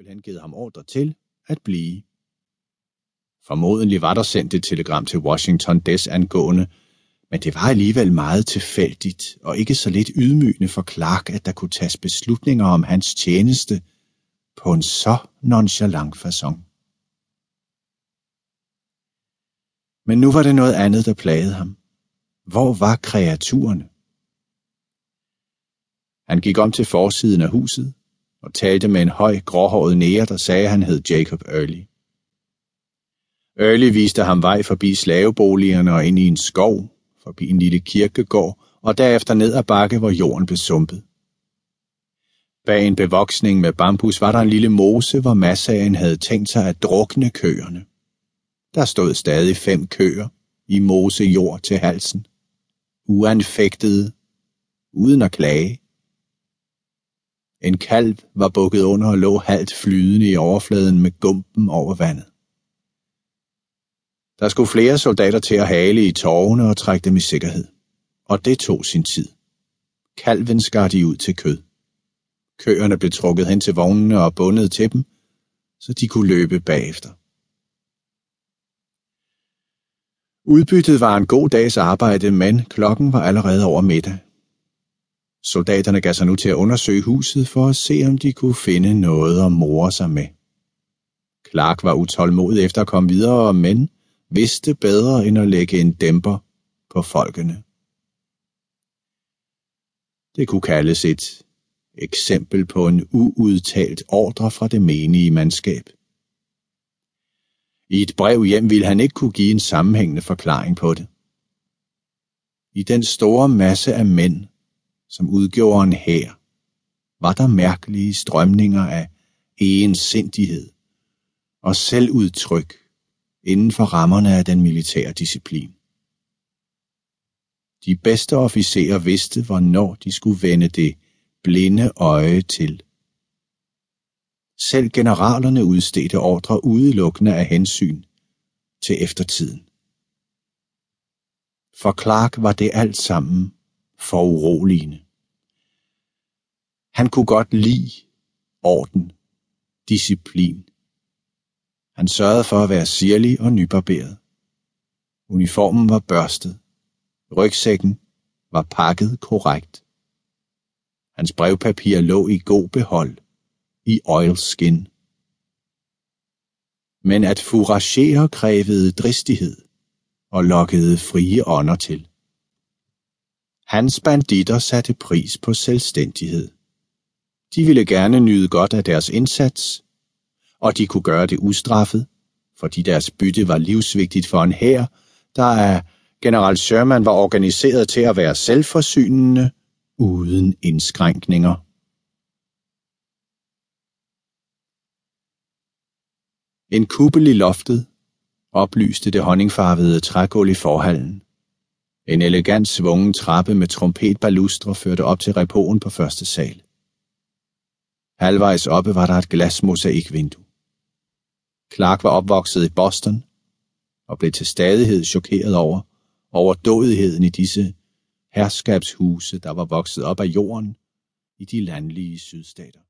simpelthen givet ham ordre til at blive. Formodentlig var der sendt et telegram til Washington desangående, men det var alligevel meget tilfældigt og ikke så lidt ydmygende for Clark, at der kunne tages beslutninger om hans tjeneste på en så nonchalant facon. Men nu var det noget andet, der plagede ham. Hvor var kreaturerne? Han gik om til forsiden af huset og talte med en høj, gråhåret næger, der sagde, at han hed Jacob Early. Early viste ham vej forbi slaveboligerne og ind i en skov, forbi en lille kirkegård, og derefter ned ad bakke, hvor jorden blev sumpet. Bag en bevoksning med bambus var der en lille mose, hvor massaen havde tænkt sig at drukne køerne. Der stod stadig 5 køer i mosejord til halsen, uanfægtede, uden at klage. En kalv var bukket under og lå halvt flydende i overfladen med gumpen over vandet. Der skulle flere soldater til at hale i tårne og trække dem i sikkerhed, og det tog sin tid. Kalven skar de ud til kød. Køerne blev trukket hen til vognene og bundet til dem, så de kunne løbe bagefter. Udbyttet var en god dags arbejde, men klokken var allerede over middag. Soldaterne gav sig nu til at undersøge huset for at se, om de kunne finde noget at more sig med. Clark var utålmodig efter at komme videre, men vidste bedre end at lægge en dæmper på folkene. Det kunne kaldes et eksempel på en uudtalt ordre fra det menige mandskab. I et brev hjem ville han ikke kunne give en sammenhængende forklaring på det. I den store masse af mænd, som udgjorde en hær, var der mærkelige strømninger af egensindighed og selvudtryk inden for rammerne af den militære disciplin. De bedste officerer vidste, hvornår de skulle vende det blinde øje til. Selv generalerne udstedte ordre udelukkende af hensyn til eftertiden. For Clark var det alt sammen for uroligende. Han kunne godt lide orden, disciplin. Han sørgede for at være sirlig og nybarberet. Uniformen var børstet. Rygsækken var pakket korrekt. Hans brevpapir lå i god behold i oilskin. Men at fouragere krævede dristighed og lokkede frie ånder til. Hans banditter satte pris på selvstændighed. De ville gerne nyde godt af deres indsats, og de kunne gøre det ustraffet, fordi deres bytte var livsvigtigt for en hær, der af general Sherman var organiseret til at være selvforsynende uden indskrænkninger. En kuppel i loftet oplyste det honningfarvede trægulv i forhallen. En elegant svungen trappe med trompetbalustre førte op til repoen på første sal. Halvvejs oppe var der et glasmosaikvindue. Clark var opvokset i Boston og blev til stadighed chokeret over overdådigheden i disse herskabshuse, der var vokset op af jorden i de landlige sydstater.